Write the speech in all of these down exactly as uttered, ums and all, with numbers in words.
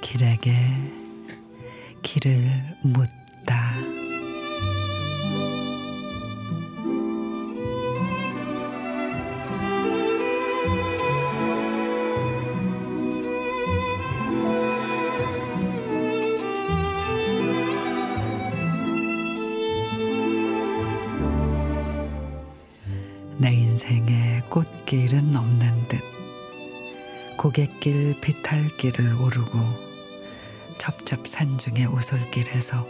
길에게 길을 묻다. 내 인생에 꽃길은 없는 듯 고갯길 비탈길을 오르고 첩첩산 중의 오솔길에서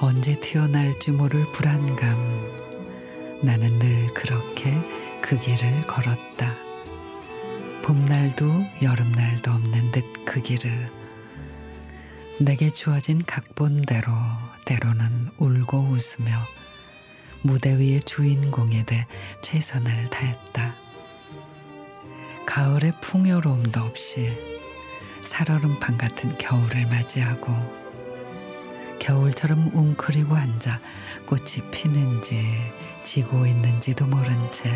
언제 튀어나올지 모를 불안감. 나는 늘 그렇게 그 길을 걸었다. 봄날도 여름날도 없는 듯 그 길을. 내게 주어진 각본대로 때로는 울고 웃으며 무대 위의 주인공이 돼 최선을 다했다. 가을의 풍요로움도 없이 살얼음판 같은 겨울을 맞이하고 겨울처럼 웅크리고 앉아 꽃이 피는지 지고 있는지도 모른 채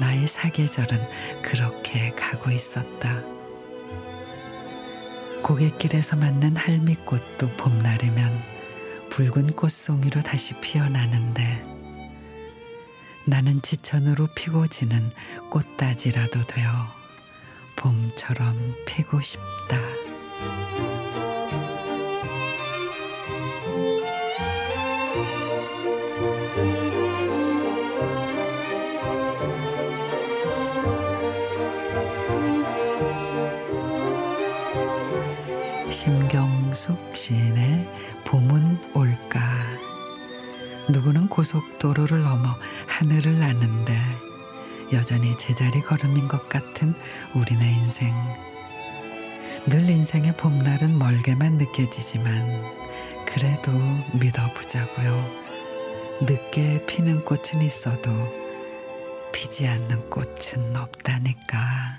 나의 사계절은 그렇게 가고 있었다. 고갯길에서 만난 할미꽃도 봄날이면 붉은 꽃송이로 다시 피어나는데 나는 지천으로 피고 지는 꽃다지라도 되어 봄처럼 피고 싶다. 심경숙 시인의 봄은 올까. 누구는 고속도로를 넘어 하늘을 나는데 여전히 제자리 걸음인 것 같은 우리네 인생. 늘 인생의 봄날은 멀게만 느껴지지만 그래도 믿어보자고요. 늦게 피는 꽃은 있어도 피지 않는 꽃은 없다니까.